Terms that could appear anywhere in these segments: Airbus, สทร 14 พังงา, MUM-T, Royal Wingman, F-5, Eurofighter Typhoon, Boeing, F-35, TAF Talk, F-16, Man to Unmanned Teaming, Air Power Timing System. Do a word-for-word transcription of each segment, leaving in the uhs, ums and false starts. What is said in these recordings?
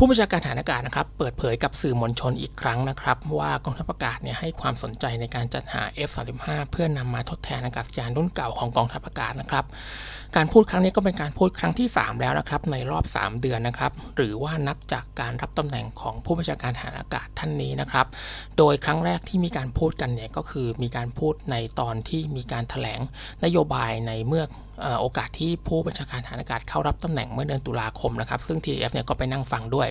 ผู้บัญชาการทหารอากาศนะครับเปิดเผยกับสื่อมวลชนอีกครั้งนะครับว่ากองทัพอากาศเนี่ยให้ความสนใจในการจัดหา เอฟ สามสิบห้า เพื่อนำมาทดแทนอากาศยานรุ่นเก่าของกองทัพอากาศนะครับการพูดครั้งนี้ก็เป็นการพูดครั้งที่สามแล้วนะครับในรอบสามเดือนนะครับหรือว่านับจากการรับตำแหน่งของผู้บัญชาการทหารอากาศท่านนี้นะครับโดยครั้งแรกที่มีการพูดกันเนี่ยก็คือมีการพูดในตอนที่มีการแถลงนโยบายในเมื่อโอกาสที่ผู้บัญชาการทหารอากาศเข้ารับตำแหน่งเมื่อเดือนตุลาคมนะครับซึ่ง ที เอฟ เนี่ยก็ไปนั่งฟังด้วย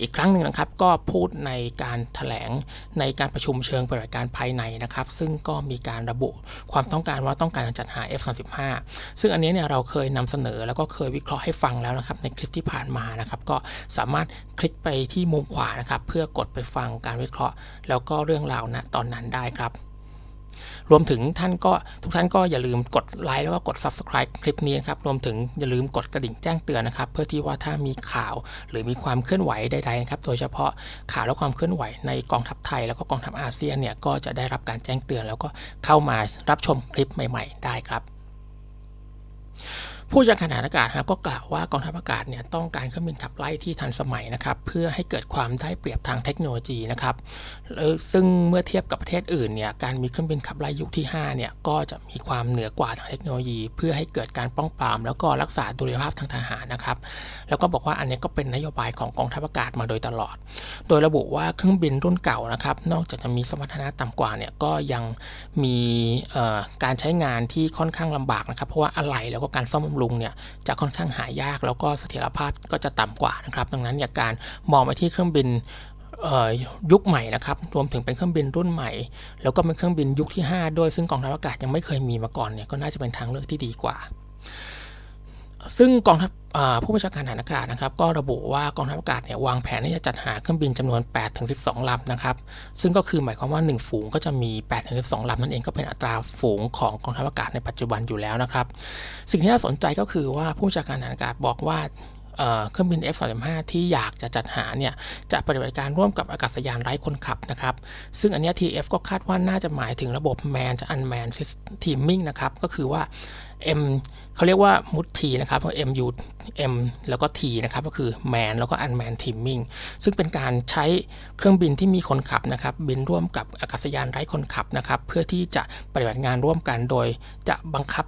อีกครั้งหนึ่งนะครับก็พูดในการแถลงในการประชุมเชิงปฏิบัติการภายในนะครับซึ่งก็มีการระบุความต้องการว่าต้องการจัดหา เอฟ สามสิบห้า ซึ่งอันนี้เนี่ยเราเคยนำเสนอแล้วก็เคยวิเคราะห์ให้ฟังแล้วนะครับในคลิปที่ผ่านมานะครับก็สามารถคลิกไปที่มุมขวานะครับเพื่อกดไปฟังการวิเคราะห์แล้วก็เรื่องราวณตอนนั้นได้ครับรวมถึงท่านก็ทุกท่านก็อย่าลืมกดไลค์แล้วก็กด Subscribe คลิปนี้นะครับรวมถึงอย่าลืมกดกระดิ่งแจ้งเตือนนะครับเพื่อที่ว่าถ้ามีข่าวหรือมีความเคลื่อนไหวใดๆนะครับโดยเฉพาะข่าวและความเคลื่อนไหวในกองทัพไทยแล้วก็กองทัพอาเซียนเนี่ยก็จะได้รับการแจ้งเตือนแล้วก็เข้ามารับชมคลิปใหม่ๆได้ครับผู้บัญชาการทหารอากาศครับก็กล่าวว่ากองทัพอากาศเนี่ยต้องการเครื่องบินขับไล่ที่ทันสมัยนะครับเพื่อให้เกิดความได้เปรียบทางเทคโนโลยีนะครับซึ่งเมื่อเทียบกับประเทศอื่นเนี่ยการมีเครื่องบินขับไล่ยุคที่ห้าเนี่ยก็จะมีความเหนือกว่าทางเทคโนโลยีเพื่อให้เกิดการป้องปรามแล้วก็รักษาดุลยภาพทางทหารนะครับแล้วก็บอกว่าอันนี้ก็เป็นนโยบายของกองทัพอากาศมาโดยตลอดโดยระบุว่าเครื่องบินรุ่นเก่านะครับนอกจากจะมีสมรรถนะต่ำกว่าเนี่ยก็ยังมีการใช้งานที่ค่อนข้างลำบากนะครับเพราะว่าอะไหล่แล้วก็การซ่อมลุงเนี่ยจะค่อนข้างหายากแล้วก็เสถียรภาพก็จะต่ำกว่านะครับดังนั้นการมองไปที่เครื่องบินยุคใหม่นะครับรวมถึงเป็นเครื่องบินรุ่นใหม่แล้วก็เป็นเครื่องบินยุคที่ห้าด้วยซึ่งกองทัพอากาศยังไม่เคยมีมาก่อนเนี่ยก็น่าจะเป็นทางเลือกที่ดีกว่าซึ่งกองทัพผู้บัญชาการทหารอากาศนะครับก็ระบุว่ากองทัพอากาศเนี่ยวางแผนที่จะจัดหาเครื่องบินจำนวน แปดถึงสิบสอง ลำนะครับซึ่งก็คือหมายความว่าหนึ่งฝูงก็จะมี แปดถึงสิบสอง ลำนั่นเองก็เป็นอัตราฝูงของกองทัพอากาศในปัจจุบันอยู่แล้วนะครับสิ่งที่น่าสนใจก็คือว่าผู้บัญชาการทหารอากาศบอกว่าเครื่องบิน เอฟ สามสิบห้า ที่อยากจะจัดหาเนี่ยจะปฏิบัติการร่วมกับอากาศยานไร้คนขับนะครับซึ่งอันนี้ ที เอฟ ก็คาดว่าน่าจะหมายถึงระบบ Man to Unmanned Teaming นะครับก็คือว่า M เขาเรียกว่ามุด T นะครับ M U M แล้วก็ T นะครับก็คือ Man แล้วก็ Unmanned Teaming ซึ่งเป็นการใช้เครื่องบินที่มีคนขับนะครับบินร่วมกับอากาศยานไร้คนขับนะครับเพื่อที่จะปฏิบัติงานร่วมกันโดยจะบังคับ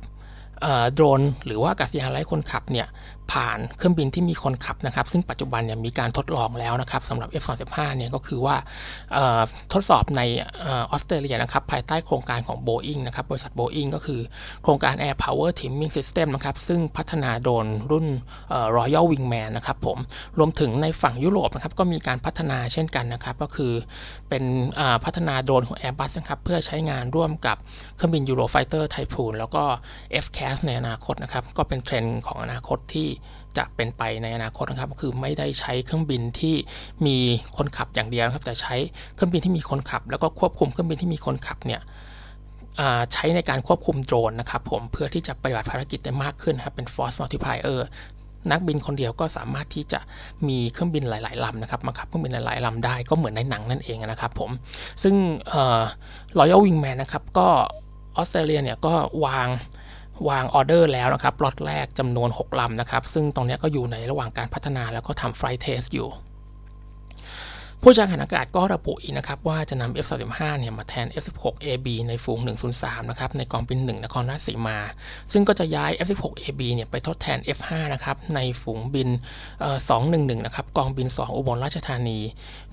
โดรนหรือว่าอากาศยานไร้คนขับเนี่ยผ่านเครื่องบินที่มีคนขับนะครับซึ่งปัจจุบันเนี่ยมีการทดลองแล้วนะครับสำหรับ เอฟ สามสิบห้า เนี่ยก็คือว่าทดสอบในออสเตรเลียนะครับภายใต้โครงการของ Boeing นะครับบริษัท Boeing ก็คือโครงการ Air Power Timing System นะครับซึ่งพัฒนาโดรนรุ่น Royal Wingman นะครับผมรวมถึงในฝั่งยุโรปนะครับก็มีการพัฒนาเช่นกันนะครับก็คือเป็นพัฒนาโดรนของ Airbus นะครับเพื่อใช้งานร่วมกับเครื่องบิน Eurofighter Typhoon แล้วก็ F ในอนาคตนะครับก็เป็นเทรนด์ของอนาคตที่จะเป็นไปในอนาคตนะครับคือไม่ได้ใช้เครื่องบินที่มีคนขับอย่างเดียวนะครับแต่ใช้เครื่องบินที่มีคนขับแล้วก็ควบคุมเครื่องบินที่มีคนขับเนี่ยใช้ในการควบคุมโดรนนะครับผมเพื่อที่จะปฏิบัติภารกิจได้มากขึ้นครับเป็น force multiplier นักบินคนเดียวก็สามารถที่จะมีเครื่องบินหลายๆลำนะครับมาขับเครื่องบินหลายๆลำได้ก็เหมือนในหนังนั่นเองนะครับผมซึ่ง Royal Wingman นะครับก็ออสเตรเลียเนี่ยก็วางวางออเดอร์แล้วนะครับล็อตแรกจำนวนหกลำนะครับซึ่งตรงนี้ก็อยู่ในระหว่างการพัฒนาแล้วก็ทำไฟล์เทสอยู่ผู้บัญชาการอากาศก็ระบุอีกนะครับว่าจะนำ เอฟ สามสิบห้า เนี่ยมาแทน เอฟ สิบหก เอ บี ในฝูงหนึ่งศูนย์สามนะครับในกองบินหนึ่งนครราชสีมาซึ่งก็จะย้าย เอฟ สิบหก เอ บี เนี่ยไปทดแทน เอฟ ห้า นะครับในฝูงบินสองหนึ่งหนึ่งนะครับกองบินสองอุบลราชธานี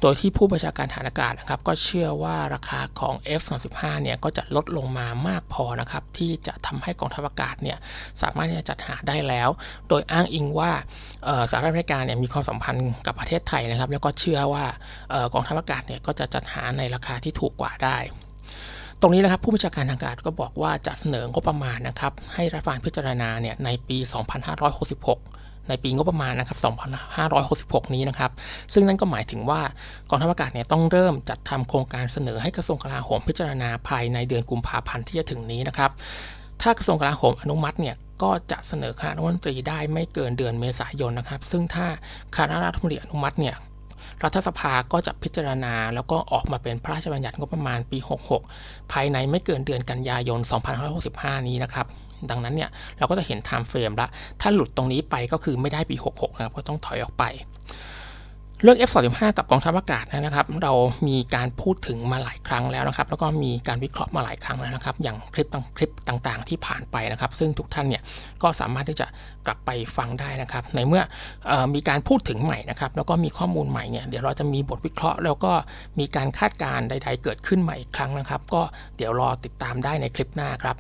โดยที่ผู้บัญชาการทหารอากาศนะครับก็เชื่อว่าราคาของ เอฟ สามสิบห้า เนี่ยก็จะลดลงมามากพอนะครับที่จะทำให้กองทัพอากาศเนี่ยสามารถที่จะจัดหาได้แล้วโดยอ้างอิงว่าสหรัฐอเมริกาเนี่ยมีความสัมพันธ์กับประเทศไทยนะครับแล้วก็เชื่อว่ากองทัพอากาศเนี่ยก็จะจัดหาในราคาที่ถูกกว่าได้ตรงนี้นะครับผู้บัญชาการอากาศก็บอกว่าจะเสนองบประมาณนะครับให้รัฐบาลพิจารณาเนี่ยในปี สองพันห้าร้อยหกสิบหกในปีงบประมาณนะครับ สองพันห้าร้อยหกสิบหก นี้นะครับซึ่งนั่นก็หมายถึงว่ากองทัพอากาศเนี่ยต้องเริ่มจัดทำโครงการเสนอให้กระทรวงกลาโหมพิจารณาภายในเดือนกุมภาพันธ์ที่จะถึงนี้นะครับถ้ากระทรวงกลาโหมอนุมัติเนี่ยก็จะเสนอคณะรัฐมนตรีได้ไม่เกินเดือนเมษายนนะครับซึ่งถ้าคณะรัฐมนตรีอนุมัติเนี่ยรัฐสภาก็จะพิจารณาแล้วก็ออกมาเป็นพระราชบัญญัติงบประมาณปีหกสิบหกภายในไม่เกินเดือนกันยายนสองพันห้าร้อยหกสิบห้านี้นะครับดังนั้นเนี่ยเราก็จะเห็นไทม์เฟรมละถ้าหลุดตรงนี้ไปก็คือไม่ได้ปีหกสิบหกนะครับก็ต้องถอยออกไป เรื่อง เอฟ สามสิบห้า กับกองทัพอากาศนะครับเรามีการพูดถึงมาหลายครั้งแล้วนะครับแล้วก็มีการวิเคราะห์มาหลายครั้งแล้วนะครับอย่างคลิปคลิปต่างๆที่ผ่านไปนะครับซึ่งทุกท่านเนี่ยก็สามารถที่จะกลับไปฟังได้นะครับในเมื่อมีการพูดถึงใหม่นะครับแล้วก็มีข้อมูลใหม่เนี่ยเดี๋ยวเราจะมีบทวิเคราะห์แล้วก็มีการคาดการณ์ใดๆเกิดขึ้นใหม่อีกครั้งนะครับก็เดี๋ยวรอติดตามได้ในคลิปหน้าครับ